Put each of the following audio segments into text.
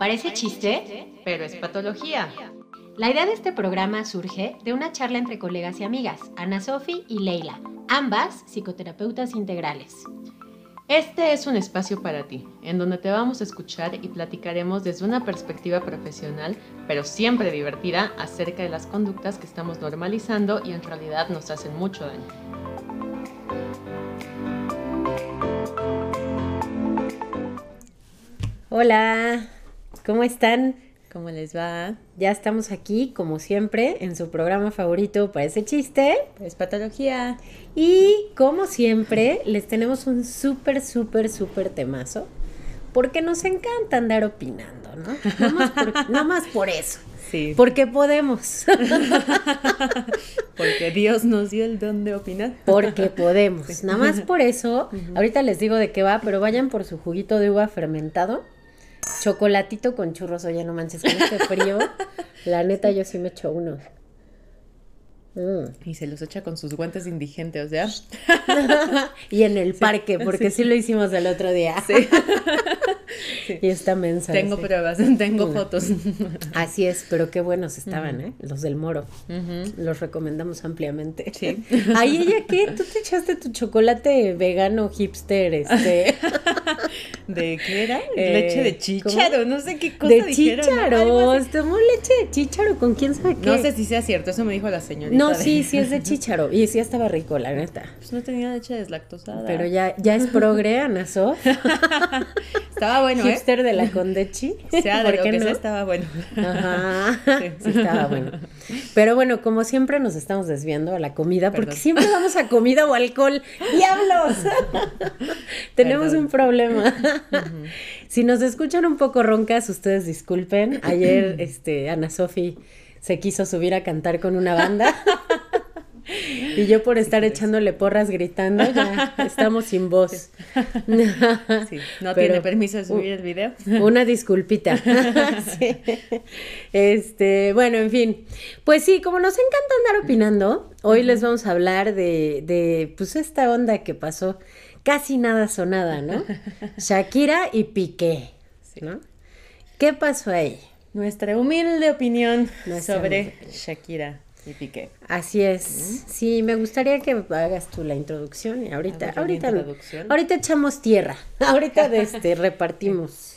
Parece chiste, pero es patología. La idea de este programa surge de una charla entre colegas y amigas, Ana Sofi y Leila, ambas psicoterapeutas integrales. Este es un espacio para ti, en donde te vamos a escuchar y platicaremos desde una perspectiva profesional, pero siempre divertida, acerca de las conductas que estamos normalizando y en realidad nos hacen mucho daño. Hola, ¿cómo están? ¿Cómo les va? Ya estamos aquí, como siempre, en su programa favorito, Parece Chiste, es Patología. Y, como siempre, les tenemos un súper temazo, porque nos encanta andar opinando, ¿no? Nada más por eso. Sí. Porque podemos. Porque Dios nos dio el don de opinar. Porque podemos. Sí. Nada más por eso. Uh-huh. Ahorita les digo de qué va, pero vayan por su juguito de uva fermentado. Chocolatito con churros, oye, no manches, con este frío. La neta, yo sí me echo uno. Y se los echa con sus guantes indigentes, o sea. Y en el parque, porque sí lo hicimos el otro día. Sí. Sí. Y esta mensa. Tengo pruebas, tengo fotos. Así es, pero qué buenos estaban, ¿eh? Los del Moro. Uh-huh. Los recomendamos ampliamente. Sí. Ay, ¿ella qué? ¿Tú te echaste tu chocolate vegano hipster, ¿De qué era? Leche de chícharo, ¿cómo? No sé qué cosa de dijeron. De chícharo, tomó leche de chícharo, ¿con quién sabe qué? No sé si sea cierto, eso me dijo la señorita. No, sí es de chícharo, y sí estaba rico, la neta. Pues no tenía leche deslactosada. Pero ya es progre, Ana Sof. Estaba bueno, hipster de la Condechi. Sea de lo que no? Sea, estaba bueno. Ajá, sí estaba bueno. Pero bueno, como siempre nos estamos desviando a la comida, porque siempre vamos a comida o alcohol. ¡Diablos! Tenemos un problema. Uh-huh. Si nos escuchan un poco roncas, ustedes disculpen. Ayer Ana Sofi se quiso subir a cantar con una banda. Y yo por estar echándole porras gritando, ya estamos sin voz. Sí, no tiene permiso de subir el video. Una disculpita. Sí. Bueno, en fin. Pues sí, como nos encanta andar opinando, hoy les vamos a hablar de pues esta onda que pasó. Casi nada sonada, ¿no? Shakira y Piqué, ¿no? ¿Qué pasó ahí? Nuestra humilde opinión sobre Shakira y Piqué. Así es. Sí, me gustaría que hagas tú la introducción y ahorita echamos tierra. Ahorita repartimos.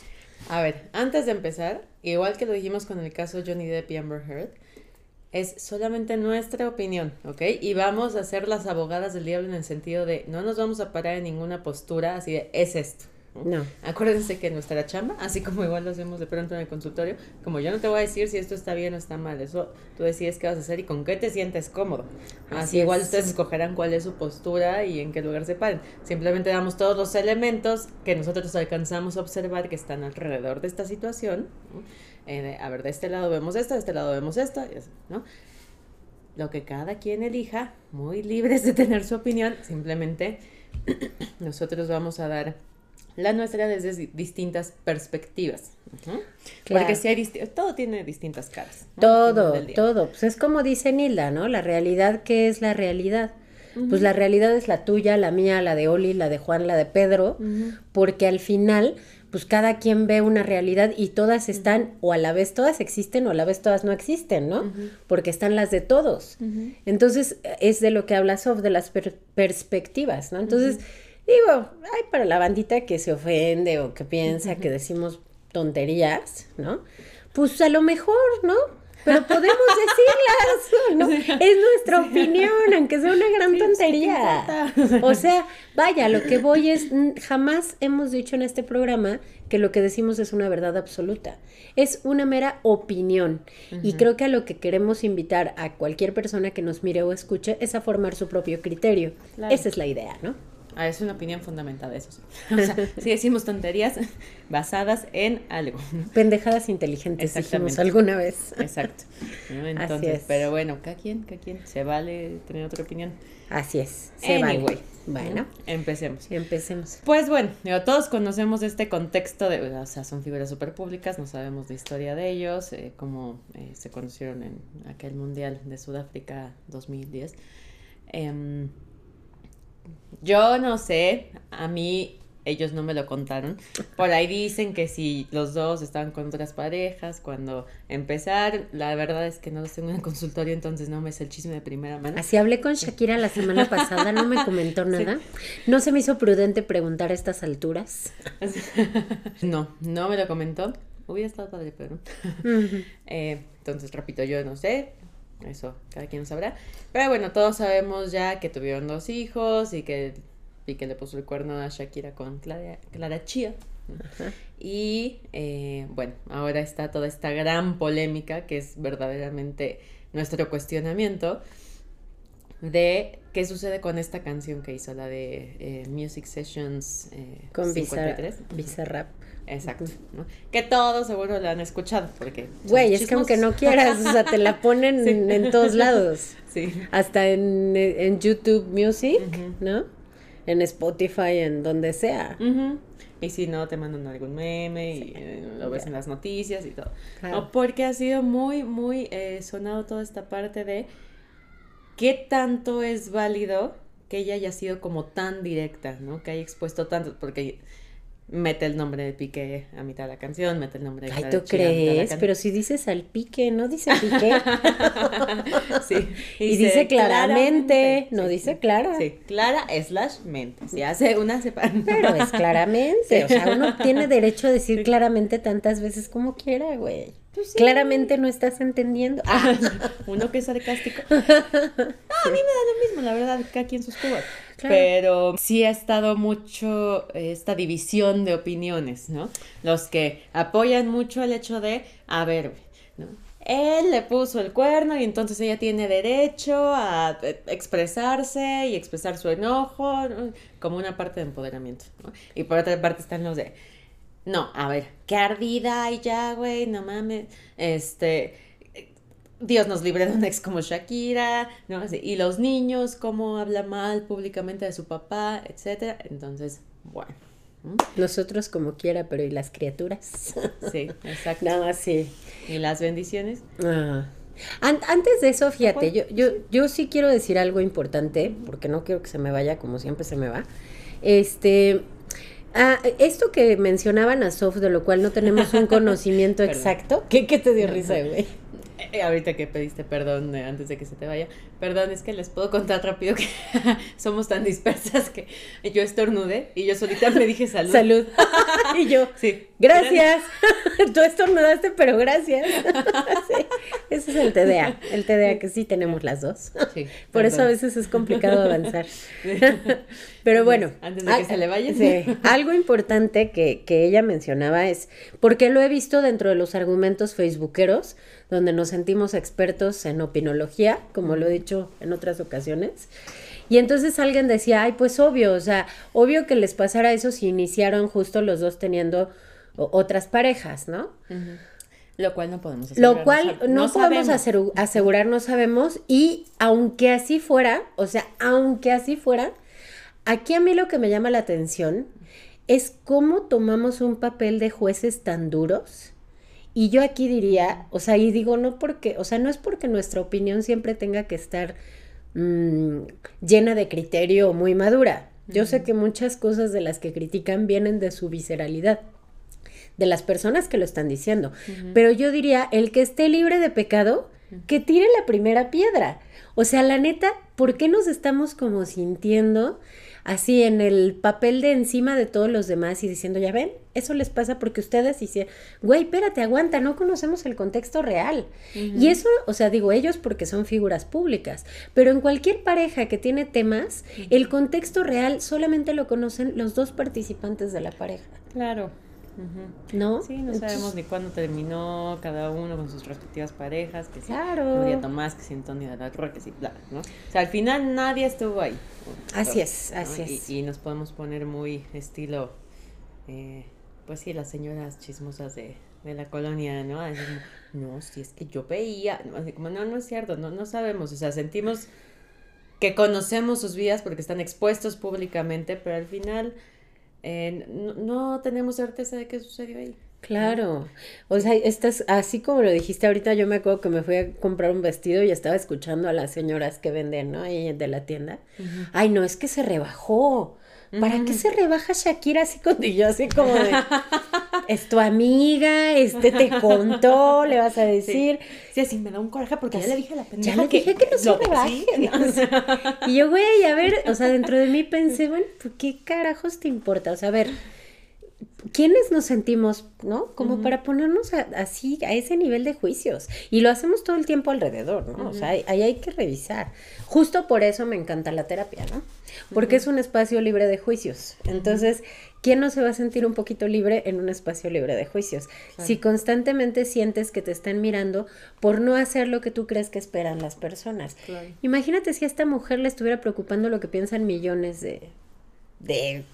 A ver, antes de empezar, igual que lo dijimos con el caso Johnny Depp y Amber Heard, es solamente nuestra opinión, ¿ok? Y vamos a ser las abogadas del diablo en el sentido de no nos vamos a parar en ninguna postura, así de, es esto. No. Acuérdense que nuestra chamba, así como igual lo hacemos de pronto en el consultorio, como yo no te voy a decir si esto está bien o está mal, eso tú decides qué vas a hacer y con qué te sientes cómodo. Así igual ustedes escogerán cuál es su postura y en qué lugar se paren. Simplemente damos todos los elementos que nosotros alcanzamos a observar que están alrededor de esta situación, ¿no? A ver, de este lado vemos esta, de este lado vemos esta, ¿no? Lo que cada quien elija, muy libres de tener su opinión, simplemente nosotros vamos a dar la nuestra desde distintas perspectivas. Uh-huh. Claro. Porque si hay todo tiene distintas caras, ¿no? Todo. Pues es como dice Nilda, ¿no? La realidad, ¿qué es la realidad? Uh-huh. Pues la realidad es la tuya, la mía, la de Oli, la de Juan, la de Pedro, uh-huh. Porque al final pues cada quien ve una realidad y todas están, uh-huh. O a la vez todas existen o a la vez todas no existen, ¿no? Uh-huh. Porque están las de todos. Uh-huh. Entonces, es de lo que habla Sof, de las perspectivas, ¿no? Entonces, uh-huh. Digo, ay, para la bandita que se ofende o que piensa uh-huh. Que decimos tonterías, ¿no? Pues a lo mejor, ¿no? Pero podemos decirlas, ¿no? Sí. Es nuestra opinión, aunque sea una gran tontería. Sí, o sea, vaya, lo que voy es, jamás hemos dicho en este programa que lo que decimos es una verdad absoluta. Es una mera opinión. Uh-huh. Y creo que a lo que queremos invitar a cualquier persona que nos mire o escuche es a formar su propio criterio. Claro. Esa es la idea, ¿no? Ah, es una opinión fundamentada, eso sí. O sea, sí decimos tonterías basadas en algo, ¿no? Pendejadas inteligentes, dijimos alguna vez. Exacto. ¿No? Entonces, así es. Pero bueno, cada quien, se vale tener otra opinión. Así es, se vale. Bueno, empecemos. Pues bueno, todos conocemos este contexto de, o sea, son figuras súper públicas, no sabemos la historia de ellos, cómo se conocieron en aquel mundial de Sudáfrica 2010. Yo no sé, a mí ellos no me lo contaron. Por ahí dicen que si los dos estaban con otras parejas cuando empezaron, la verdad es que no los tengo en el consultorio, entonces no me es el chisme de primera mano. Así hablé con Shakira la semana pasada, no me comentó nada. Sí. No se me hizo prudente preguntar a estas alturas. No me lo comentó. Hubiera estado padre, pero entonces, repito, yo no sé. Eso, cada quien sabrá. Pero bueno, todos sabemos ya que tuvieron dos hijos y que Piqué le puso el cuerno a Shakira con Clara Chía. Ajá. Y bueno, ahora está toda esta gran polémica que es verdaderamente nuestro cuestionamiento de qué sucede con esta canción que hizo, la de Music Sessions con 53. Bizarrap. Exacto, ¿no? Que todos seguro la han escuchado porque... Güey, es que aunque no quieras, o sea, te la ponen en todos lados. Sí. Hasta en YouTube Music, uh-huh, ¿no? En Spotify, en donde sea. Uh-huh. Y si no, te mandan algún meme, sí, y lo ves, yeah, en las noticias y todo. Claro. No, porque ha sido muy, muy sonado toda esta parte de qué tanto es válido que ella haya sido como tan directa, ¿no? Que haya expuesto tanto, porque... Mete el nombre de Piqué a mitad de la canción, mete el nombre de... Ay, ¿tú crees? Pero si dices al Piqué, no dice Piqué. Sí. Y dice claramente, no dice Clara. Sí, Clara/mente. Se hace una separación. Pero es claramente, o sea, uno tiene derecho a decir claramente tantas veces como quiera, güey. Sí. Claramente no estás entendiendo. Ah, uno que es sarcástico. No, a mí me da lo mismo, la verdad, que aquí en sus cubas. Claro. Pero sí ha estado mucho esta división de opiniones, ¿no? Los que apoyan mucho el hecho de, a ver, ¿no? Él le puso el cuerno y entonces ella tiene derecho a expresarse y expresar su enojo, ¿no? Como una parte de empoderamiento, ¿no? Y por otra parte están los de... No, a ver, qué ardida hay ya, güey, no mames, Dios nos libre de un ex como Shakira, ¿no? Así, y los niños, cómo habla mal públicamente de su papá, etcétera. Entonces, bueno. Nosotros como quiera, pero ¿y las criaturas? Sí, exacto. Nada, no, sí. ¿Y las bendiciones? Ah. Antes de eso, fíjate, yo sí quiero decir algo importante, porque no quiero que se me vaya como siempre se me va. Ah, esto que mencionaban a Sof, de lo cual no tenemos un conocimiento exacto. ¿Qué te dio risa, güey? Ahorita que pediste perdón, antes de que se te vaya. Perdón, es que les puedo contar rápido que somos tan dispersas que yo estornudé y yo solita me dije salud. Salud. Y yo, sí, gracias. Tú estornudaste, pero gracias. Sí, ese es el TDA. El TDA que sí tenemos las dos. Sí, por perdón. Eso a veces es complicado avanzar. Pero bueno. Antes de que se le vaya. Sí. Algo importante que ella mencionaba es, porque lo he visto dentro de los argumentos facebookeros, donde nos sentimos expertos en opinología, como lo he dicho en otras ocasiones, y entonces alguien decía, ay, pues obvio, o sea, obvio que les pasara eso si iniciaron justo los dos teniendo otras parejas, ¿no? Uh-huh. Lo cual no podemos asegurarnos. Lo cual no podemos asegurar, no sabemos, y aunque así fuera, o sea, aunque así fuera, aquí a mí lo que me llama la atención es cómo tomamos un papel de jueces tan duros. Y yo aquí diría, o sea, y digo, no porque, o sea, no es porque nuestra opinión siempre tenga que estar llena de criterio o muy madura. Yo uh-huh. sé que muchas cosas de las que critican vienen de su visceralidad, de las personas que lo están diciendo. Uh-huh. Pero yo diría, el que esté libre de pecado, uh-huh. que tire la primera piedra. O sea, la neta, ¿por qué nos estamos como sintiendo así en el papel de encima de todos los demás y diciendo, ya ven, eso les pasa porque ustedes hicieron, güey, espérate, aguanta, no conocemos el contexto real? Uh-huh. Y eso, o sea, digo ellos porque son figuras públicas, pero en cualquier pareja que tiene temas, uh-huh. el contexto real solamente lo conocen los dos participantes de la pareja. Claro. Uh-huh. ¿No? Sí, no sabemos ni cuándo terminó cada uno con sus respectivas parejas, que claro. si un día Tomás, que si Antonio de la Torre, que si bla, ¿no? O sea, al final nadie estuvo ahí. Así es, así es. Y nos podemos poner muy estilo, pues sí, las señoras chismosas de la colonia, ¿no? Así, no, si es que yo veía, ¿no? Así como, no es cierto, no sabemos, o sea, sentimos que conocemos sus vidas porque están expuestos públicamente, pero al final... no tenemos certeza de qué sucedió ahí. Claro, o sea, así como lo dijiste ahorita, yo me acuerdo que me fui a comprar un vestido y estaba escuchando a las señoras que venden, ¿no? Ahí de la tienda. Uh-huh. Ay, no, es que se rebajó. ¿para qué se rebaja Shakira así cuando yo así como de, es tu amiga, te contó, le vas a decir? Sí, así me da un coraje porque ya le dije a la pendeja. Ya le dije que no se rebaje. Sí, no. O sea, y yo, güey, a ver, o sea, dentro de mí pensé, bueno, ¿por qué carajos te importa? O sea, a ver, ¿quiénes nos sentimos, no? Como para ponernos así, a ese nivel de juicios. Y lo hacemos todo el tiempo alrededor, ¿no? O sea, ahí hay que revisar. Justo por eso me encanta la terapia, ¿no? Porque es un espacio libre de juicios. Entonces, ¿quién no se va a sentir un poquito libre en un espacio libre de juicios? Claro. Si constantemente sientes que te están mirando por no hacer lo que tú crees que esperan las personas. Claro. Imagínate si a esta mujer le estuviera preocupando lo que piensan millones de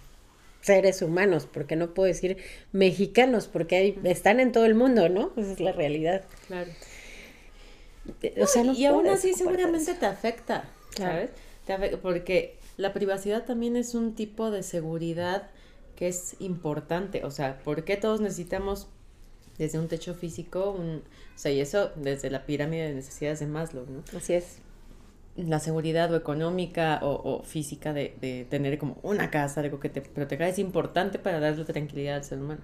seres humanos, porque no puedo decir mexicanos, porque están en todo el mundo, ¿no? Esa es la realidad. Claro. O sea, no, y aún así seguramente te afecta, ¿sabes? Te afecta porque la privacidad también es un tipo de seguridad que es importante. O sea, ¿por qué todos necesitamos desde un techo físico? O sea, y eso desde la pirámide de necesidades de Maslow, ¿no? Así es. La seguridad o económica o física de tener como una casa, algo que te proteja, es importante para darle tranquilidad al ser humano.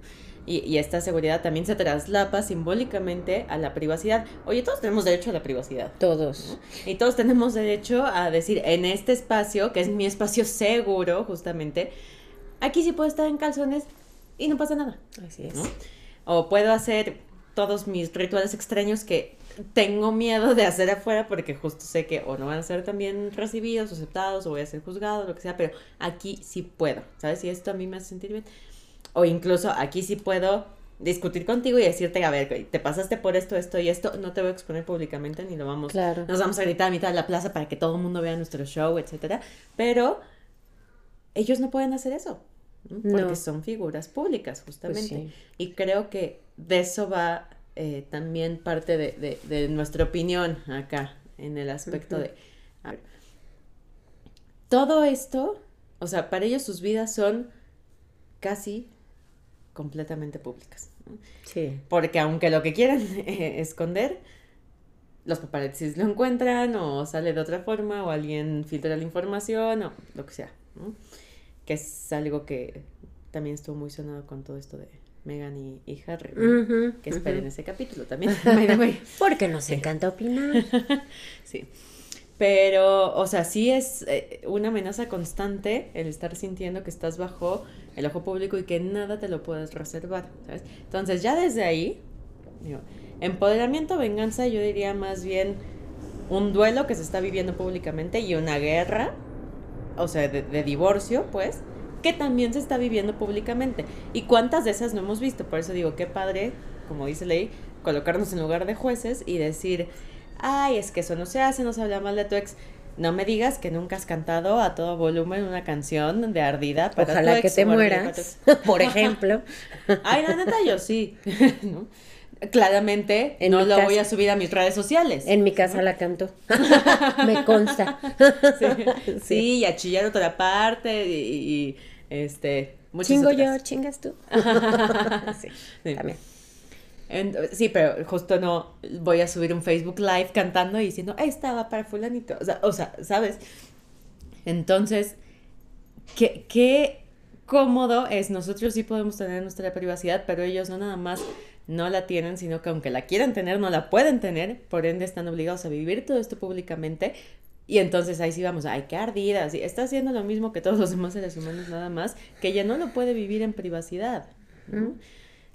Y esta seguridad también se traslapa simbólicamente a la privacidad. Oye, todos tenemos derecho a la privacidad. Todos. ¿No? Y todos tenemos derecho a decir, en este espacio, que es mi espacio seguro, justamente, aquí sí puedo estar en calzones y no pasa nada. Así es. ¿No? O puedo hacer todos mis rituales extraños que tengo miedo de hacer afuera porque justo sé que o no van a ser también recibidos, aceptados, o voy a ser juzgado, lo que sea, pero aquí sí puedo, ¿sabes? Y esto a mí me hace sentir bien. O incluso aquí sí puedo discutir contigo y decirte, a ver, te pasaste por esto, esto y esto, no te voy a exponer públicamente ni lo vamos, claro, nos vamos a gritar a mitad de la plaza para que todo el mundo vea nuestro show, etcétera, pero ellos no pueden hacer eso, ¿no? Porque no son figuras públicas, justamente. Pues sí. Y creo que de eso va también parte de nuestra opinión acá, en el aspecto de, a ver, todo esto, o sea, para ellos sus vidas son casi completamente públicas, ¿no? Sí. Porque aunque lo que quieran esconder, los paparazzis lo encuentran, o sale de otra forma, o alguien filtra la información, o lo que sea, ¿no? Que es algo que también estuvo muy sonado con todo esto de Meghan y Harry, ¿no? Que esperen ese capítulo también. Porque nos encanta opinar. Sí. Pero, o sea, sí es una amenaza constante el estar sintiendo que estás bajo el ojo público y que nada te lo puedes reservar, ¿sabes? Entonces, ya desde ahí, digo, empoderamiento, venganza, yo diría más bien un duelo que se está viviendo públicamente y una guerra, o sea, de divorcio, pues, que también se está viviendo públicamente. Y cuántas de esas no hemos visto. Por eso digo, qué padre, como dice Leila, colocarnos en lugar de jueces y decir, ay, es que eso no se hace, no se habla mal de tu ex. No me digas que nunca has cantado a todo volumen una canción de ardida para ojalá tu ex, que te mueras, por ejemplo. Ay, la neta, yo sí. ¿No? Claramente en no lo voy a subir a mis redes sociales. En mi casa la canto. Me consta. Sí, sí, y a chillar otra parte y muchas chingo otras. Yo, chingas tú. Sí, sí, también. Sí, pero justo no voy a subir un Facebook Live cantando y diciendo, esta va para fulanito. O sea, ¿sabes? Entonces, qué cómodo es. Nosotros sí podemos tener nuestra privacidad, pero ellos no nada más no la tienen, sino que aunque la quieran tener, no la pueden tener, por ende están obligados a vivir todo esto públicamente, y entonces ahí sí vamos, ay, qué ardida, sí, está haciendo lo mismo que todos los demás seres humanos, nada más que ella no lo puede vivir en privacidad, ¿no?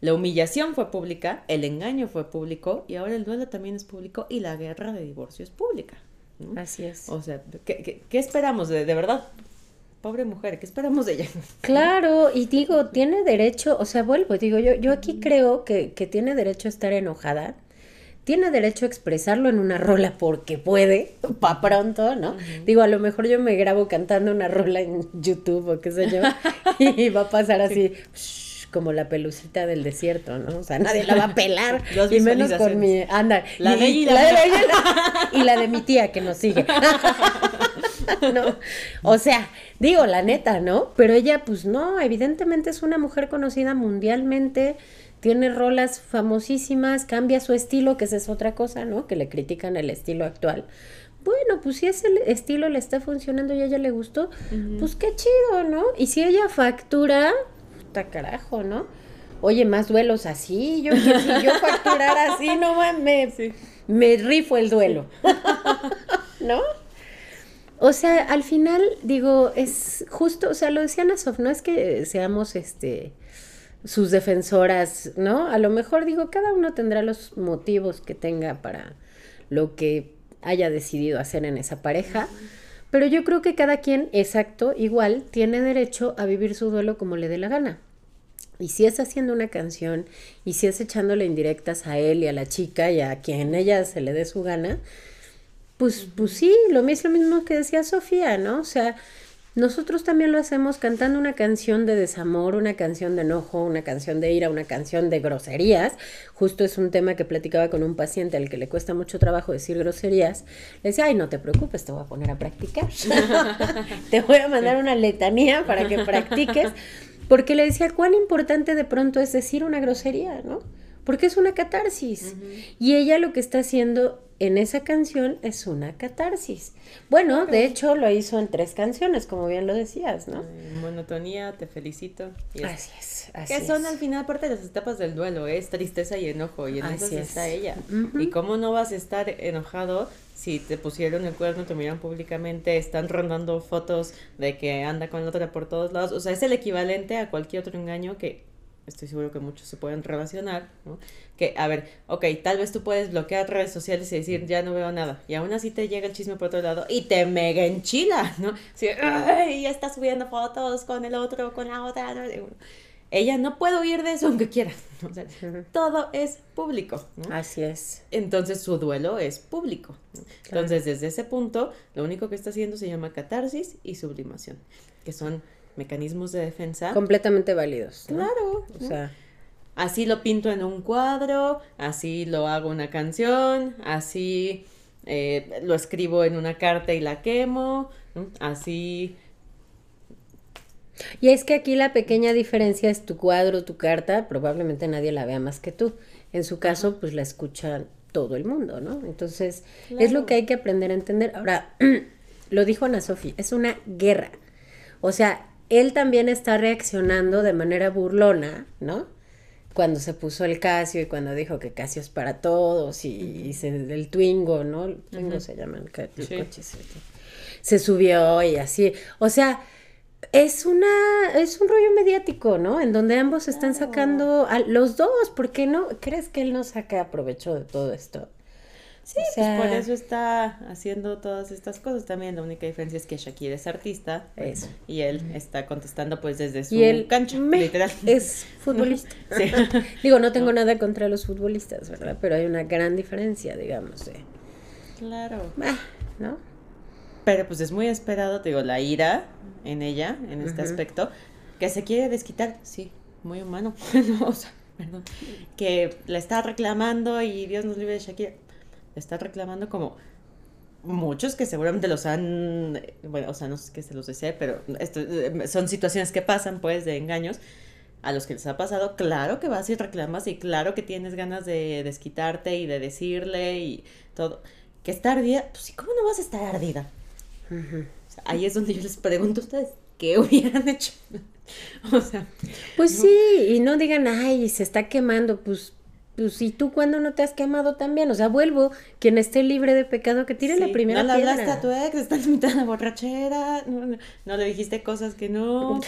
La humillación fue pública, el engaño fue público, y ahora el duelo también es público, y la guerra de divorcio es pública, ¿no? Así es. O sea, ¿qué esperamos de verdad? Pobre mujer, ¿qué esperamos de ella? Claro, y digo, tiene derecho, o sea, vuelvo, digo, yo aquí creo que tiene derecho a estar enojada, tiene derecho a expresarlo en una rola porque puede, pa' pronto, ¿no? Digo, a lo mejor yo me grabo cantando una rola en YouTube o qué sé yo, y va a pasar así, como la pelucita del desierto, ¿no? O sea, nadie la va a pelar, y menos con mi, anda, y la de mi tía que nos sigue. No, o sea, digo, la neta, ¿no? Pero ella, pues no, evidentemente es una mujer conocida mundialmente, tiene rolas famosísimas, cambia su estilo, que esa es otra cosa, ¿no? Que le critican el estilo actual, bueno, pues si ese estilo le está funcionando y a ella le gustó, pues qué chido, ¿no? Y si ella factura, puta carajo, ¿no? Oye, más duelos así, yo que si yo facturara así, no mames, me rifo el duelo, ¿no? O sea, al final, digo, es justo, o sea, lo decía Ana Sofi, no es que seamos, sus defensoras, ¿no? A lo mejor, digo, cada uno tendrá los motivos que tenga para lo que haya decidido hacer en esa pareja, pero yo creo que cada quien, exacto, igual, tiene derecho a vivir su duelo como le dé la gana. Y si es haciendo una canción, y si es echándole indirectas a él y a la chica y a quien ella se le dé su gana, pues sí, lo mismo que decía Sofía, ¿no? O sea, nosotros también lo hacemos cantando una canción de desamor, una canción de enojo, una canción de ira, una canción de groserías. Justo es un tema que platicaba con un paciente al que le cuesta mucho trabajo decir groserías. Le decía, ay, no te preocupes, te voy a poner a practicar. Te voy a mandar una letanía para que practiques. Porque le decía, ¿cuán importante de pronto es decir una grosería, no? Porque es una catarsis. Y ella lo que está haciendo en esa canción es una catarsis. Bueno, de hecho lo hizo en 3 canciones, como bien lo decías, ¿no? Monotonía, te felicito. Y así es. Que son al final parte de las etapas del duelo, es tristeza y enojo, y en eso está ella. Y cómo no vas a estar enojado si te pusieron el cuerno, te miran públicamente, están rondando fotos de que anda con la otra por todos lados. O sea, es el equivalente a cualquier otro engaño que... estoy seguro que muchos se pueden relacionar, ¿no? Que, a ver, ok, tal vez tú puedes bloquear redes sociales y decir, ya no veo nada, y aún así te llega el chisme por otro lado y te mega enchila, ¿no? Así, ay, ya está subiendo fotos con el otro, con la otra, ¿no? Ella no puede huir de eso aunque quiera, ¿no? O sea, todo es público, ¿no? Así es. Entonces su duelo es público, ¿no? Entonces desde ese punto, lo único que está haciendo se llama catarsis y sublimación, que son... mecanismos de defensa completamente válidos, ¿no? Claro, o sea, así lo pinto en un cuadro, así lo hago una canción, así lo escribo en una carta y la quemo, ¿no? Así. Y es que aquí la pequeña diferencia es tu cuadro, tu carta, probablemente nadie la vea más que tú. En su caso, pues la escucha todo el mundo, ¿no? Entonces, es lo que hay que aprender a entender. Ahora, lo dijo Ana Sofi, es una guerra. O sea, él también está reaccionando de manera burlona, ¿no? Cuando se puso el Casio y cuando dijo que Casio es para todos y el Twingo, ¿no? El Twingo se llama el coche. Se subió y así. O sea, es un rollo mediático, ¿no? En donde ambos están sacando a los dos. ¿Por qué no? ¿Crees que él no saca provecho de todo esto? Sí, o sea, pues por eso está haciendo todas estas cosas también. La única diferencia es que Shakira es artista y él está contestando pues desde su cancha, literal. Es futbolista. Sí. Digo, no tengo nada contra los futbolistas, ¿verdad? Pero hay una gran diferencia, digamos. Claro. ¿No? Pero pues es muy esperado, te digo, la ira en ella, en este aspecto, que se quiere desquitar, sí, muy humano. No, o sea, perdón. Que la está reclamando y Dios nos libre de Shakira. Está reclamando como muchos que seguramente los han... bueno, o sea, no sé que se los desee, pero son situaciones que pasan, pues, de engaños a los que les ha pasado. Claro que vas y reclamas y claro que tienes ganas de desquitarte y de decirle y todo. Que está ardida, pues, ¿y cómo no vas a estar ardida? O sea, ahí es donde yo les pregunto a ustedes, ¿qué hubieran hecho? O sea... pues sí, y no digan, ay, se está quemando, pues, ¿y tú cuándo no te has quemado también? O sea, vuelvo, quien esté libre de pecado que tire la primera piedra. No le hablaste a tu ex, estás en mitad de la borrachera, no le dijiste cosas que no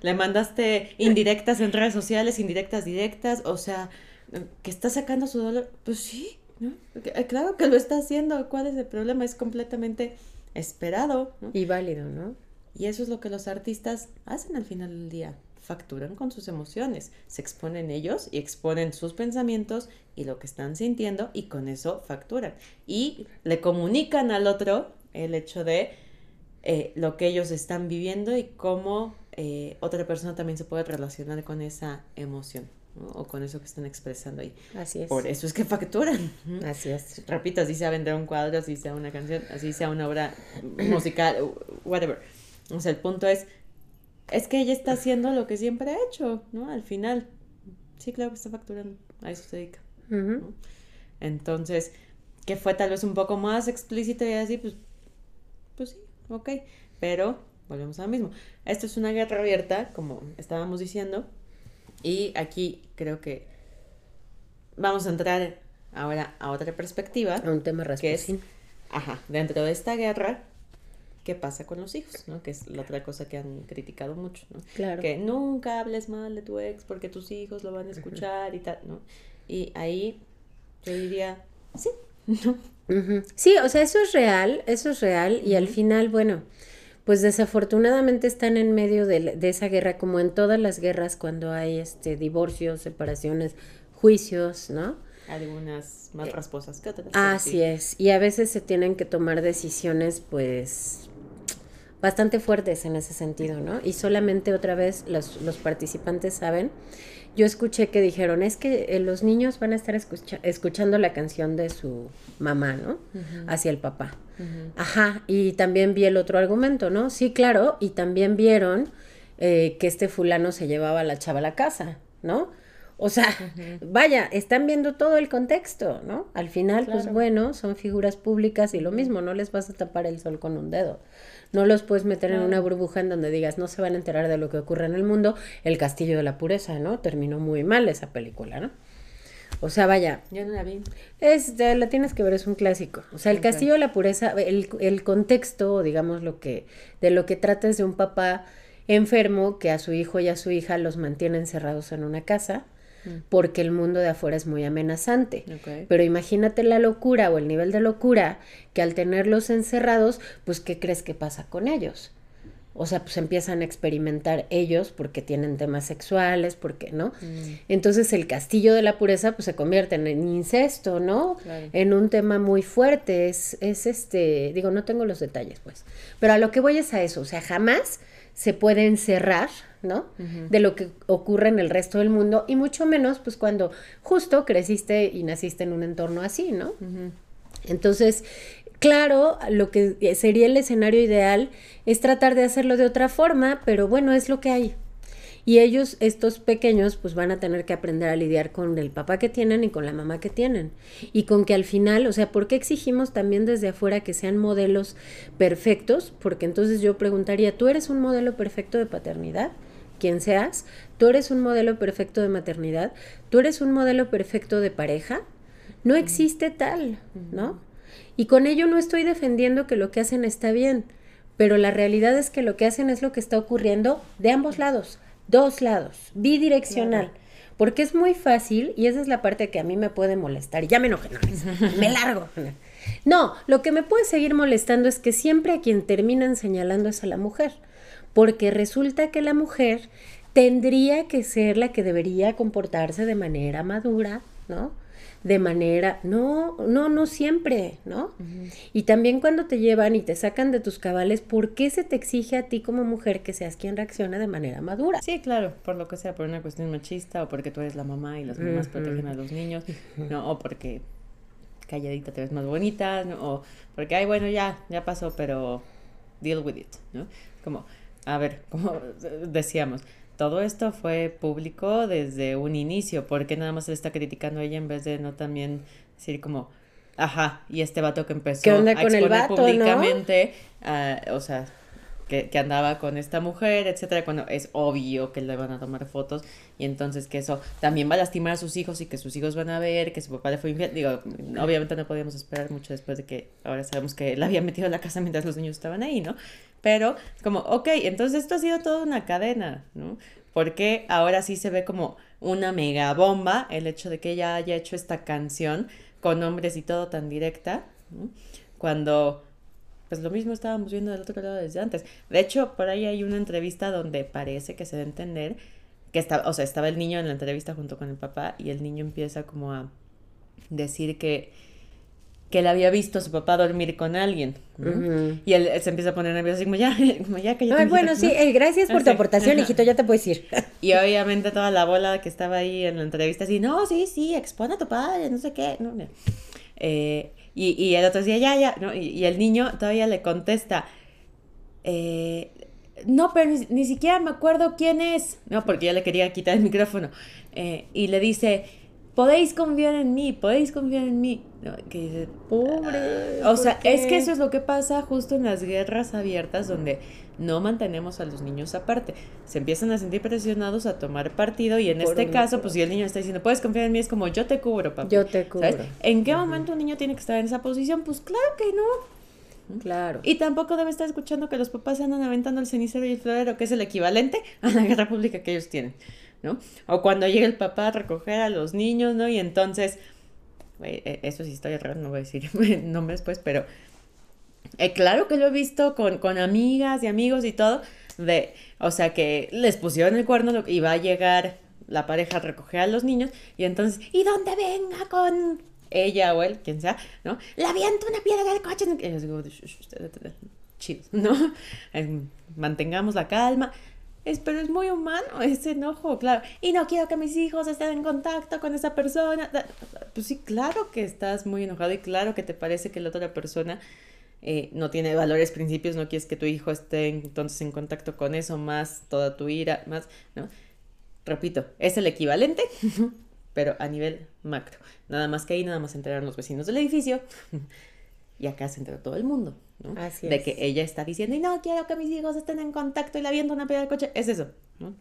le mandaste indirectas en redes sociales, indirectas, directas, o sea, que está sacando su dolor, pues sí, ¿no? Claro que lo está haciendo, ¿cuál es el problema? Es completamente esperado, ¿no? Y válido, ¿no? Y eso es lo que los artistas hacen al final del día. Facturan con sus emociones, se exponen ellos y exponen sus pensamientos y lo que están sintiendo y con eso facturan. Y le comunican al otro el hecho de lo que ellos están viviendo y cómo otra persona también se puede relacionar con esa emoción, ¿no? O con eso que están expresando ahí. Así es. Por eso es que facturan. Así es. Repito, así sea vender un cuadro, así sea una canción, así sea una obra musical, whatever. O sea, el punto es que ella está haciendo lo que siempre ha hecho, ¿no? Al final, sí, claro que está facturando, a eso se dedica, ¿no? Entonces, que fue tal vez un poco más explícito y así, pues sí, ok, pero volvemos a lo mismo. Esto es una guerra abierta, como estábamos diciendo, y aquí creo que vamos a entrar ahora a otra perspectiva. A un tema que es, dentro de esta guerra, ¿qué pasa con los hijos? ¿No? Que es la otra cosa que han criticado mucho, ¿no? Claro. Que nunca hables mal de tu ex porque tus hijos lo van a escuchar y tal, ¿no? Y ahí yo diría, sí, ¿no? Uh-huh. Sí, o sea, eso es real, y al final, bueno, pues desafortunadamente están en medio de esa guerra, como en todas las guerras cuando hay divorcios, separaciones, juicios, ¿no? Algunas más rasposas que otras. Así es, y a veces se tienen que tomar decisiones, pues, bastante fuertes en ese sentido, ¿no? Y solamente otra vez los participantes saben. Yo escuché que dijeron, es que los niños van a estar escuchando la canción de su mamá, ¿no? Uh-huh. Hacia el papá. Uh-huh. Ajá, y también vi el otro argumento, ¿no? Sí, claro, y también vieron que fulano se llevaba a la chava a la casa, ¿no? O sea, uh-huh, vaya, están viendo todo el contexto, ¿no? Al final, claro, pues bueno, son figuras públicas y lo mismo, no les vas a tapar el sol con un dedo. No los puedes meter en una burbuja en donde digas, no se van a enterar de lo que ocurre en el mundo, el castillo de la pureza, ¿no? Terminó muy mal esa película, ¿no? O sea, vaya. Yo no la vi. La tienes que ver, es un clásico. O sea, el castillo de la pureza, el contexto, digamos, de lo que trata es de un papá enfermo que a su hijo y a su hija los mantiene encerrados en una casa, porque el mundo de afuera es muy amenazante. Okay. Pero imagínate la locura o el nivel de locura que al tenerlos encerrados, pues ¿qué crees que pasa con ellos? O sea, pues empiezan a experimentar ellos porque tienen temas sexuales, porque, ¿no? Mm. Entonces el castillo de la pureza pues se convierte en incesto, ¿no? Claro. En un tema muy fuerte, digo, no tengo los detalles, pues. Pero a lo que voy es a eso, o sea, jamás se puede encerrar, ¿no? Uh-huh. De lo que ocurre en el resto del mundo, y mucho menos, pues, cuando justo creciste y naciste en un entorno así, ¿no? Uh-huh. Entonces, claro, lo que sería el escenario ideal es tratar de hacerlo de otra forma, pero bueno, es lo que hay. Y ellos, estos pequeños, pues van a tener que aprender a lidiar con el papá que tienen y con la mamá que tienen. Y con que al final, o sea, ¿por qué exigimos también desde afuera que sean modelos perfectos? Porque entonces yo preguntaría, ¿tú eres un modelo perfecto de paternidad? Quien seas, ¿tú eres un modelo perfecto de maternidad? ¿Tú eres un modelo perfecto de pareja? No existe tal, ¿no? Y con ello no estoy defendiendo que lo que hacen está bien, pero la realidad es que lo que hacen es lo que está ocurriendo de ambos lados. Dos lados, bidireccional, claro, porque es muy fácil, y esa es la parte que a mí me puede molestar, y ya me enojé, me largo. No, lo que me puede seguir molestando es que siempre a quien terminan señalando es a la mujer, porque resulta que la mujer tendría que ser la que debería comportarse de manera madura, ¿no? De manera, no siempre, ¿no? Uh-huh. Y también cuando te llevan y te sacan de tus cabales, ¿por qué se te exige a ti como mujer que seas quien reaccione de manera madura? Sí, claro, por lo que sea, por una cuestión machista, o porque tú eres la mamá y las mamás uh-huh protegen a los niños, uh-huh, ¿no? O porque calladita te ves más bonita, ¿no? O porque, ay, bueno, ya pasó, pero deal with it, ¿no? Como, a ver, como decíamos, todo esto fue público desde un inicio, ¿por qué nada más se le está criticando a ella en vez de no también decir como, ajá, y este vato que empezó ¿qué onda a con exponer el vato, públicamente, ¿no? O sea, que andaba con esta mujer, etcétera, cuando es obvio que le van a tomar fotos, y entonces que eso también va a lastimar a sus hijos y que sus hijos van a ver que su papá le fue infiel? Digo, obviamente no podíamos esperar mucho después de que ahora sabemos que la había metido a la casa mientras los niños estaban ahí, ¿no? Pero como, ok, entonces esto ha sido toda una cadena, ¿no? Porque ahora sí se ve como una mega bomba el hecho de que ella haya hecho esta canción con nombres y todo tan directa, ¿no? Cuando, pues lo mismo estábamos viendo del otro lado desde antes. De hecho, por ahí hay una entrevista donde parece que se da a entender que estaba el niño en la entrevista junto con el papá, y el niño empieza como a decir que él había visto a su papá dormir con alguien, ¿no? Uh-huh. Y él se empieza a poner nervioso, así como ya que yo tengo, bueno, ¿no? Sí, gracias por tu aportación, ajá, hijito, ya te puedes ir. Y obviamente toda la bola que estaba ahí en la entrevista, así, no, sí, expone a tu padre, no sé qué, no, no. Y el otro decía, ya, ¿no? Y el niño todavía le contesta, no, pero ni siquiera me acuerdo quién es, no, porque ya le quería quitar el micrófono, y le dice, podéis confiar en mí, no, que dices, pobre, o sea, es que eso es lo que pasa justo en las guerras abiertas donde no mantenemos a los niños aparte, se empiezan a sentir presionados a tomar partido y en este caso, pues si el niño está diciendo, puedes confiar en mí, es como, yo te cubro, papá, yo te cubro. ¿Sabes? ¿En qué momento un niño tiene que estar en esa posición? Pues claro que no. Claro. Y tampoco debe estar escuchando que los papás andan aventando el cenicero y el florero, que es el equivalente a la guerra pública que ellos tienen, ¿no? O cuando llega el papá a recoger a los niños, ¿no? Y entonces, eso es historia real, no voy a decir nombres pues, pero claro que lo he visto con amigas y amigos y todo, de, o sea, que les pusieron el cuerno y va a llegar la pareja a recoger a los niños y entonces, ¿y dónde venga con ella o él, quien sea, ¿no? Le aviento una piedra del coche. Y yo digo, chido, ¿no? Mantengamos la calma. Pero es muy humano ese enojo, claro. Y no quiero que mis hijos estén en contacto con esa persona. Pues sí, claro que estás muy enojado y claro que te parece que la otra persona no tiene valores, principios, no quieres que tu hijo esté entonces en contacto con eso, más toda tu ira, más, ¿no? Repito, es el equivalente, pero a nivel macro. Nada más que ahí, nada más se enteraron los vecinos del edificio y acá se enteró todo el mundo, ¿no? Así es. De que ella está diciendo, y no quiero que mis hijos estén en contacto y la viendo una piedra del coche. Es eso, ¿no?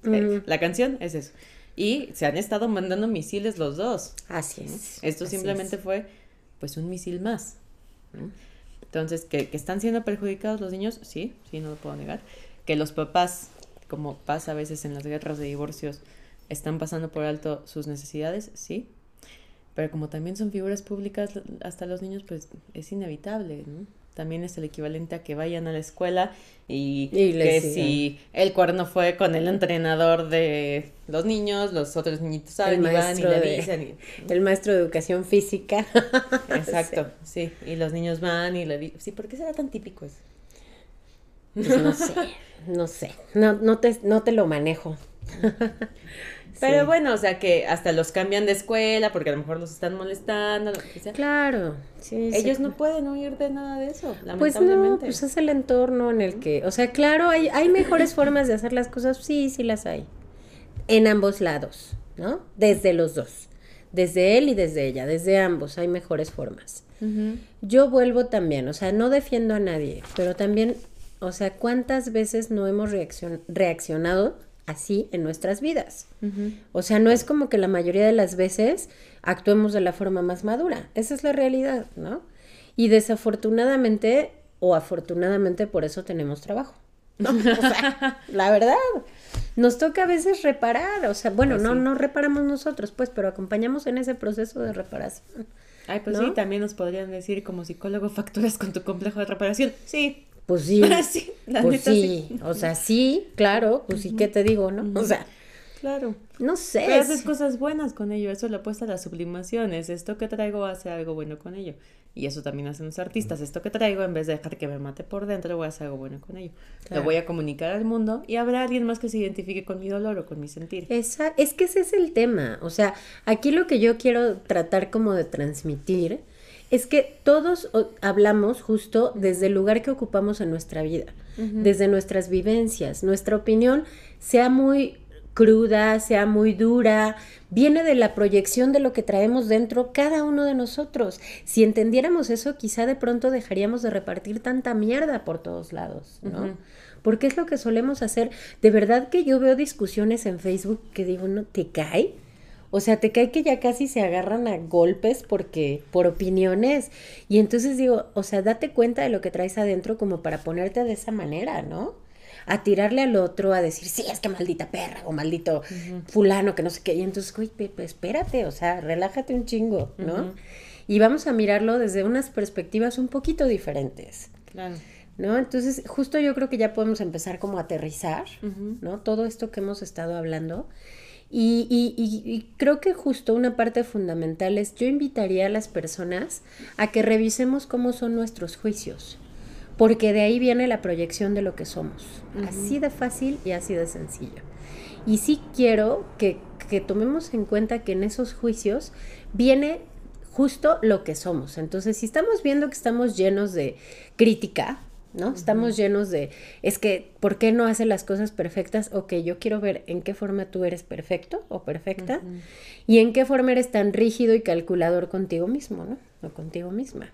La canción es eso. Y se han estado mandando misiles los dos. Así es. ¿No? Esto así simplemente es. Fue, pues, un misil más, ¿no? Entonces, que están siendo perjudicados los niños, sí, sí, no lo puedo negar. Que los papás, como pasa a veces en las guerras de divorcios, ¿están pasando por alto sus necesidades? Sí. Pero como también son figuras públicas, hasta los niños, pues, es inevitable, ¿no? También es el equivalente a que vayan a la escuela y que sigan. Si el cuerno fue con el entrenador de los niños, los otros niñitos saben y van y le avisan. ¿No? El maestro de educación física. Exacto, sí. Y los niños van y le dicen. Sí, ¿por qué será tan típico eso? Pues no sé. No te lo manejo. Pero sí. Bueno, o sea que hasta los cambian de escuela porque a lo mejor los están molestando, lo que sea. Claro, sí. Ellos sí. No pueden huir de nada de eso, lamentablemente. Pues es el entorno en el que, o sea, claro, hay mejores formas de hacer las cosas, sí, sí las hay. En ambos lados, ¿no? Desde los dos, desde él y desde ella, desde ambos hay mejores formas. Uh-huh. Yo vuelvo también, o sea, no defiendo a nadie, pero también, o sea, ¿cuántas veces no hemos reaccionado así en nuestras vidas? Uh-huh. O sea, no es como que la mayoría de las veces actuemos de la forma más madura. Esa es la realidad, ¿no? Y desafortunadamente o afortunadamente por eso tenemos trabajo, ¿no? O sea, la verdad, nos toca a veces reparar, o sea, bueno, no reparamos nosotros, pues, pero acompañamos en ese proceso de reparación. Ay, pues ¿no? Sí, también nos podrían decir como psicólogo, facturas con tu complejo de reparación. Sí. Pues sí, sí, pues sí, o sea, sí, claro, pues sí, ¿qué te digo, no? O sea, claro, no sé. Pero haces cosas buenas con ello, eso lo apuesta a la sublimación, es esto que traigo hace algo bueno con ello, y eso también hacen los artistas, esto que traigo en vez de dejar que me mate por dentro, voy a hacer algo bueno con ello, claro. Lo voy a comunicar al mundo y habrá alguien más que se identifique con mi dolor o con mi sentir. Esa, es que ese es el tema, o sea, aquí lo que yo quiero tratar como de transmitir es que todos hablamos justo desde el lugar que ocupamos en nuestra vida, uh-huh. Desde nuestras vivencias, nuestra opinión, sea muy cruda, sea muy dura, viene de la proyección de lo que traemos dentro cada uno de nosotros. Si entendiéramos eso, quizá de pronto dejaríamos de repartir tanta mierda por todos lados, ¿no? Uh-huh. Porque es lo que solemos hacer. De verdad que yo veo discusiones en Facebook que digo, ¿no te cae? O sea, te cae que ya casi se agarran a golpes porque por opiniones. Y entonces digo, o sea, date cuenta de lo que traes adentro como para ponerte de esa manera, ¿no? A tirarle al otro, a decir, sí, es que maldita perra o maldito uh-huh. fulano que no sé qué. Y entonces, güey, espérate, o sea, relájate un chingo, ¿no? Uh-huh. Y vamos a mirarlo desde unas perspectivas un poquito diferentes. Claro. ¿No? Entonces, justo yo creo que ya podemos empezar como a aterrizar, uh-huh. ¿no? Todo esto que hemos estado hablando. Y creo que justo una parte fundamental es, yo invitaría a las personas a que revisemos cómo son nuestros juicios, porque de ahí viene la proyección de lo que somos, uh-huh. Así de fácil y así de sencillo. Y sí quiero que tomemos en cuenta que en esos juicios viene justo lo que somos. Entonces, si estamos viendo que estamos llenos de crítica, ¿no? Uh-huh. Estamos llenos de, es que, ¿por qué no hace las cosas perfectas? Ok, yo quiero ver en qué forma tú eres perfecto o perfecta, uh-huh, y en qué forma eres tan rígido y calculador contigo mismo, ¿no? O contigo misma.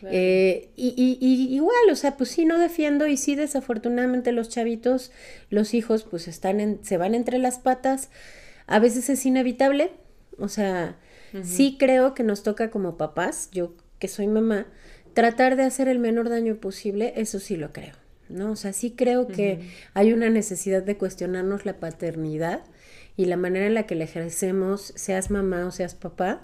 Claro. Y igual, o sea, pues sí, no defiendo, y sí, desafortunadamente los chavitos, los hijos, pues están se van entre las patas, a veces es inevitable, o sea, uh-huh, sí creo que nos toca como papás, yo que soy mamá, tratar de hacer el menor daño posible, eso sí lo creo, ¿no? O sea, sí creo que uh-huh hay una necesidad de cuestionarnos la paternidad y la manera en la que la ejercemos, seas mamá o seas papá,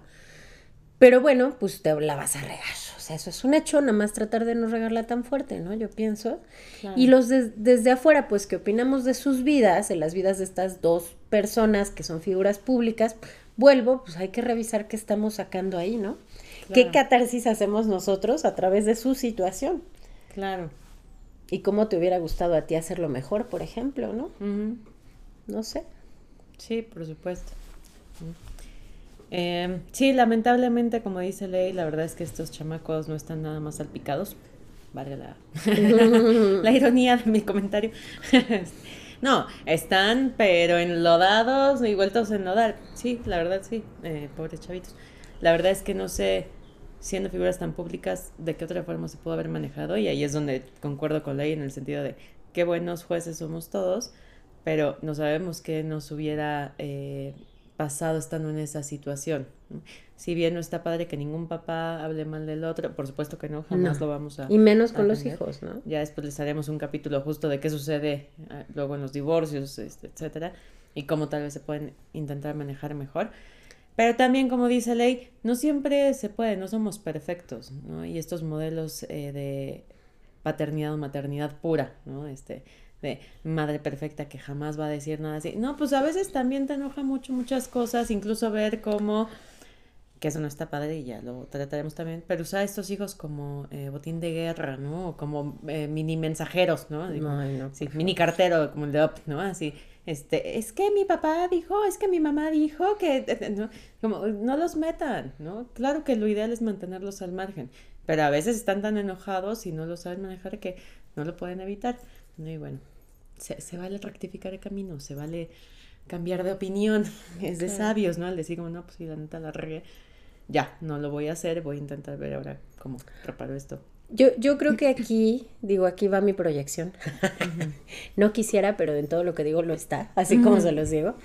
pero bueno, pues te la vas a regar, o sea, eso es un hecho, nada más tratar de no regarla tan fuerte, ¿no? Yo pienso. Claro. Y los desde afuera, pues, que opinamos de sus vidas, de las vidas de estas dos personas que son figuras públicas, vuelvo, pues hay que revisar qué estamos sacando ahí, ¿no? Claro. ¿Qué catarsis hacemos nosotros a través de su situación? Claro. ¿Y cómo te hubiera gustado a ti hacerlo mejor, por ejemplo, no? Uh-huh. No sé. Sí, por supuesto. Sí, lamentablemente, como dice Ley, la verdad es que estos chamacos no están nada más salpicados. Valga la ironía de mi comentario. No, están pero enlodados y vueltos a enlodar. Sí, la verdad, sí. Pobres chavitos. La verdad es que no sé, siendo figuras tan públicas, de qué otra forma se pudo haber manejado, y ahí es donde concuerdo con Ley en el sentido de qué buenos jueces somos todos, pero no sabemos qué nos hubiera pasado estando en esa situación. Si bien no está padre que ningún papá hable mal del otro, por supuesto que no, jamás no lo vamos a... Y menos con los hijos, ¿no? Ya después les haremos un capítulo justo de qué sucede luego en los divorcios, etcétera, y cómo tal vez se pueden intentar manejar mejor. Pero también, como dice Ley, no siempre se puede, no somos perfectos, ¿no? Y estos modelos de paternidad o maternidad pura, ¿no? De madre perfecta que jamás va a decir nada así. No, pues a veces también te enoja mucho, muchas cosas, incluso ver cómo, que eso no está padre y ya lo trataremos también, pero usar a estos hijos como botín de guerra, ¿no? O como mini mensajeros, ¿no? Digo, no, sí, mini cartero, como el de Up, ¿no? Así... es que mi papá dijo, es que mi mamá dijo que... ¿no? Como, no los metan, ¿no? Claro que lo ideal es mantenerlos al margen, pero a veces están tan enojados y no lo saben manejar que no lo pueden evitar. Y bueno, se vale rectificar el camino, se vale cambiar de opinión, es de sabios, ¿no? Al decir como, no, pues si la neta la regué, ya, no lo voy a hacer, voy a intentar ver ahora cómo reparo esto. Yo creo que aquí, digo, aquí va mi proyección. No quisiera, pero en todo lo que digo lo está, así como se los digo.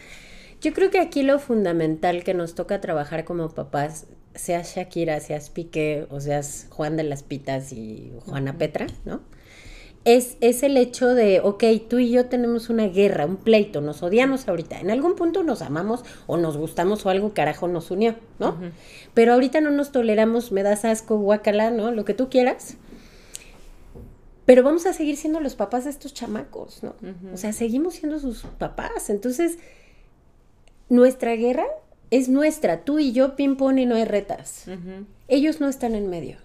Yo creo que aquí lo fundamental que nos toca trabajar como papás, seas Shakira, seas Piqué, o seas Juan de las Pitas y Juana Petra, ¿no? Es el hecho de, ok, tú y yo tenemos una guerra, un pleito, nos odiamos ahorita, en algún punto nos amamos o nos gustamos o algo carajo nos unió, ¿no? Uh-huh. Pero ahorita no nos toleramos, me das asco, guácala, ¿no? Lo que tú quieras, pero vamos a seguir siendo los papás de estos chamacos, ¿no? Uh-huh. O sea, seguimos siendo sus papás, entonces nuestra guerra es nuestra, tú y yo ping pong y no hay retas, uh-huh, ellos no están en medio.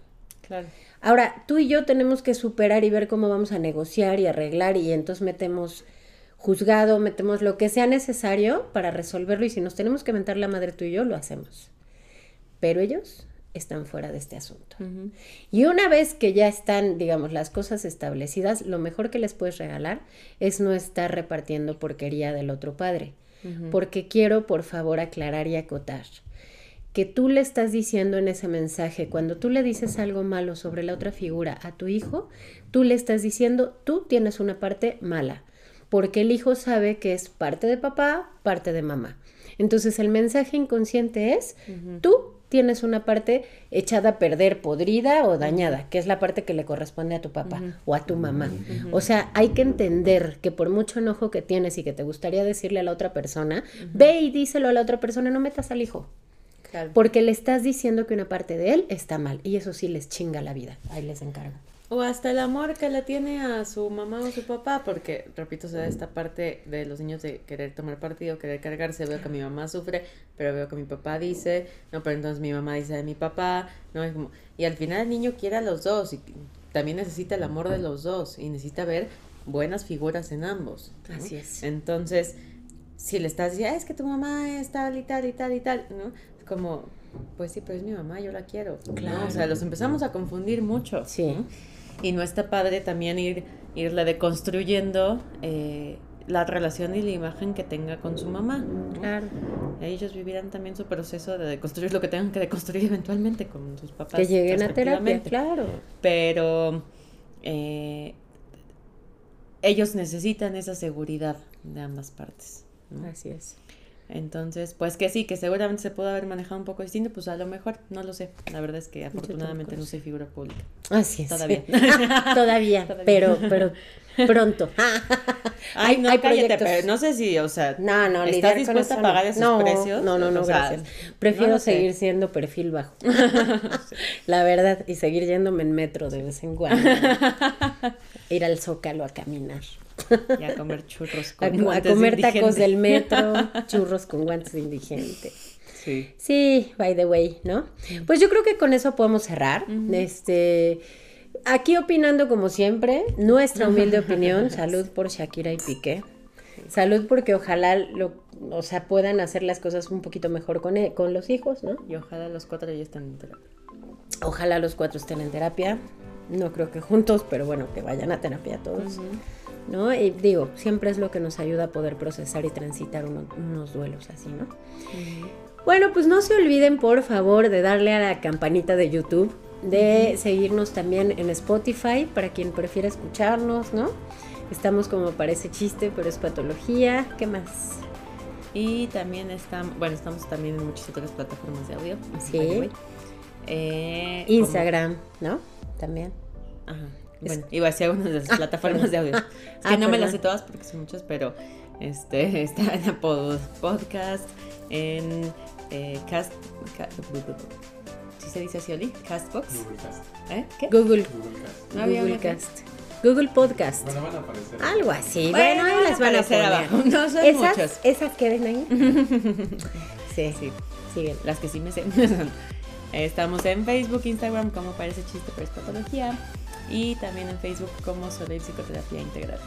Claro. Ahora, tú y yo tenemos que superar y ver cómo vamos a negociar y arreglar, y entonces metemos juzgado, metemos lo que sea necesario para resolverlo, y si nos tenemos que mentar la madre tú y yo, lo hacemos. Pero ellos están fuera de este asunto. Uh-huh. Y una vez que ya están, digamos, las cosas establecidas, lo mejor que les puedes regalar es no estar repartiendo porquería del otro padre. Uh-huh. Porque quiero, por favor, aclarar y acotar que tú le estás diciendo en ese mensaje, cuando tú le dices algo malo sobre la otra figura a tu hijo, tú le estás diciendo, tú tienes una parte mala, porque el hijo sabe que es parte de papá, parte de mamá. Entonces el mensaje inconsciente es, uh-huh, tú tienes una parte echada a perder, podrida o dañada, que es la parte que le corresponde a tu papá, uh-huh, o a tu mamá. Uh-huh. O sea, hay que entender que por mucho enojo que tienes y que te gustaría decirle a la otra persona, uh-huh, ve y díselo a la otra persona, no metas al hijo. Porque le estás diciendo que una parte de él está mal, y eso sí les chinga la vida, ahí les encargo. O hasta el amor que le tiene a su mamá o su papá, porque, repito, se da esta parte de los niños de querer tomar partido, querer cargarse, veo que mi mamá sufre, pero veo que mi papá dice, no, pero entonces mi mamá dice de mi papá, no, es como, y al final el niño quiere a los dos, y también necesita el amor de los dos, y necesita ver buenas figuras en ambos, ¿no? Así es. Entonces, si le estás diciendo, es que tu mamá es tal y tal y tal y tal, ¿no? Como, pues sí, pero es mi mamá, yo la quiero. Claro. ¿No? O sea, los empezamos a confundir mucho. Sí. ¿No? y no está padre también irle deconstruyendo la relación y la imagen que tenga con su mamá, ¿no? Claro. Ellos vivirán también su proceso de deconstruir lo que tengan que deconstruir eventualmente con sus papás. Que lleguen a terapia, claro. Pero ellos necesitan esa seguridad de ambas partes, ¿no? Así es. Entonces, pues que sí, que seguramente se pudo haber manejado un poco distinto, pues a lo mejor, no lo sé. La verdad es que afortunadamente no soy figura pública. Así es. Todavía. Todavía. Pero pronto. Ay, no, cállate, pero no sé si, o sea, no, ¿estás dispuesta a pagar esos precios? No, gracias. Prefiero seguir siendo perfil bajo. Sí. La verdad, y seguir yéndome en metro de vez en cuando. Ir al Zócalo a caminar. Y a comer churros con guantes. A comer tacos del metro, churros con guantes de indigente. Sí. Sí, by the way, ¿no? Pues yo creo que con eso podemos cerrar. Uh-huh. Aquí opinando como siempre, nuestra humilde opinión, salud por Shakira y Piqué. Salud porque ojalá puedan hacer las cosas un poquito mejor con los hijos, ¿no? Y ojalá los cuatro ya estén en terapia. Ojalá los cuatro estén en terapia. No creo que juntos, pero bueno, que vayan a terapia todos. Uh-huh. ¿No? Y digo, siempre es lo que nos ayuda a poder procesar y transitar unos duelos así, ¿no? Uh-huh. Bueno, pues no se olviden, por favor, de darle a la campanita de YouTube, de uh-huh. seguirnos también en Spotify, para quien prefiera escucharnos, ¿no? Estamos como parece chiste, pero es patología. ¿Qué más? Y también estamos también en muchas otras plataformas de audio. Sí. Instagram, ¿cómo? ¿No? También. Ajá. Bueno, iba a decir algunas de las plataformas de audio. Es que no me las sé todas porque son muchas, pero está en Apple Podcast, en ¿sí se dice así, Oli? Castbox. Google Cast. ¿Qué? Google Cast. No había Google Cast. Google Podcast. Bueno, van a aparecer. Algo así. Bueno, ahí las van a aparecer abajo. No son muchas. Esas queden ahí. Sí. Siguen. Las que sí me sé. Estamos en Facebook, Instagram, como parece chiste, pero es patología. Y también en Facebook como Soleil Psicoterapia Integral.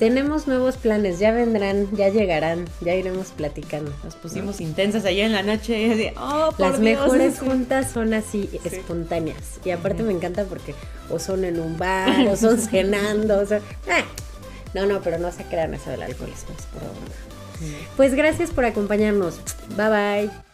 Tenemos nuevos planes, ya vendrán, ya llegarán, ya iremos platicando. Nos pusimos intensas ayer en la noche y así, las mejores juntas son así, espontáneas. Y aparte me encanta porque o son en un bar, o son cenando, o sea, pero no se crean eso del alcoholismo, es por favor. Pues gracias por acompañarnos. Bye bye.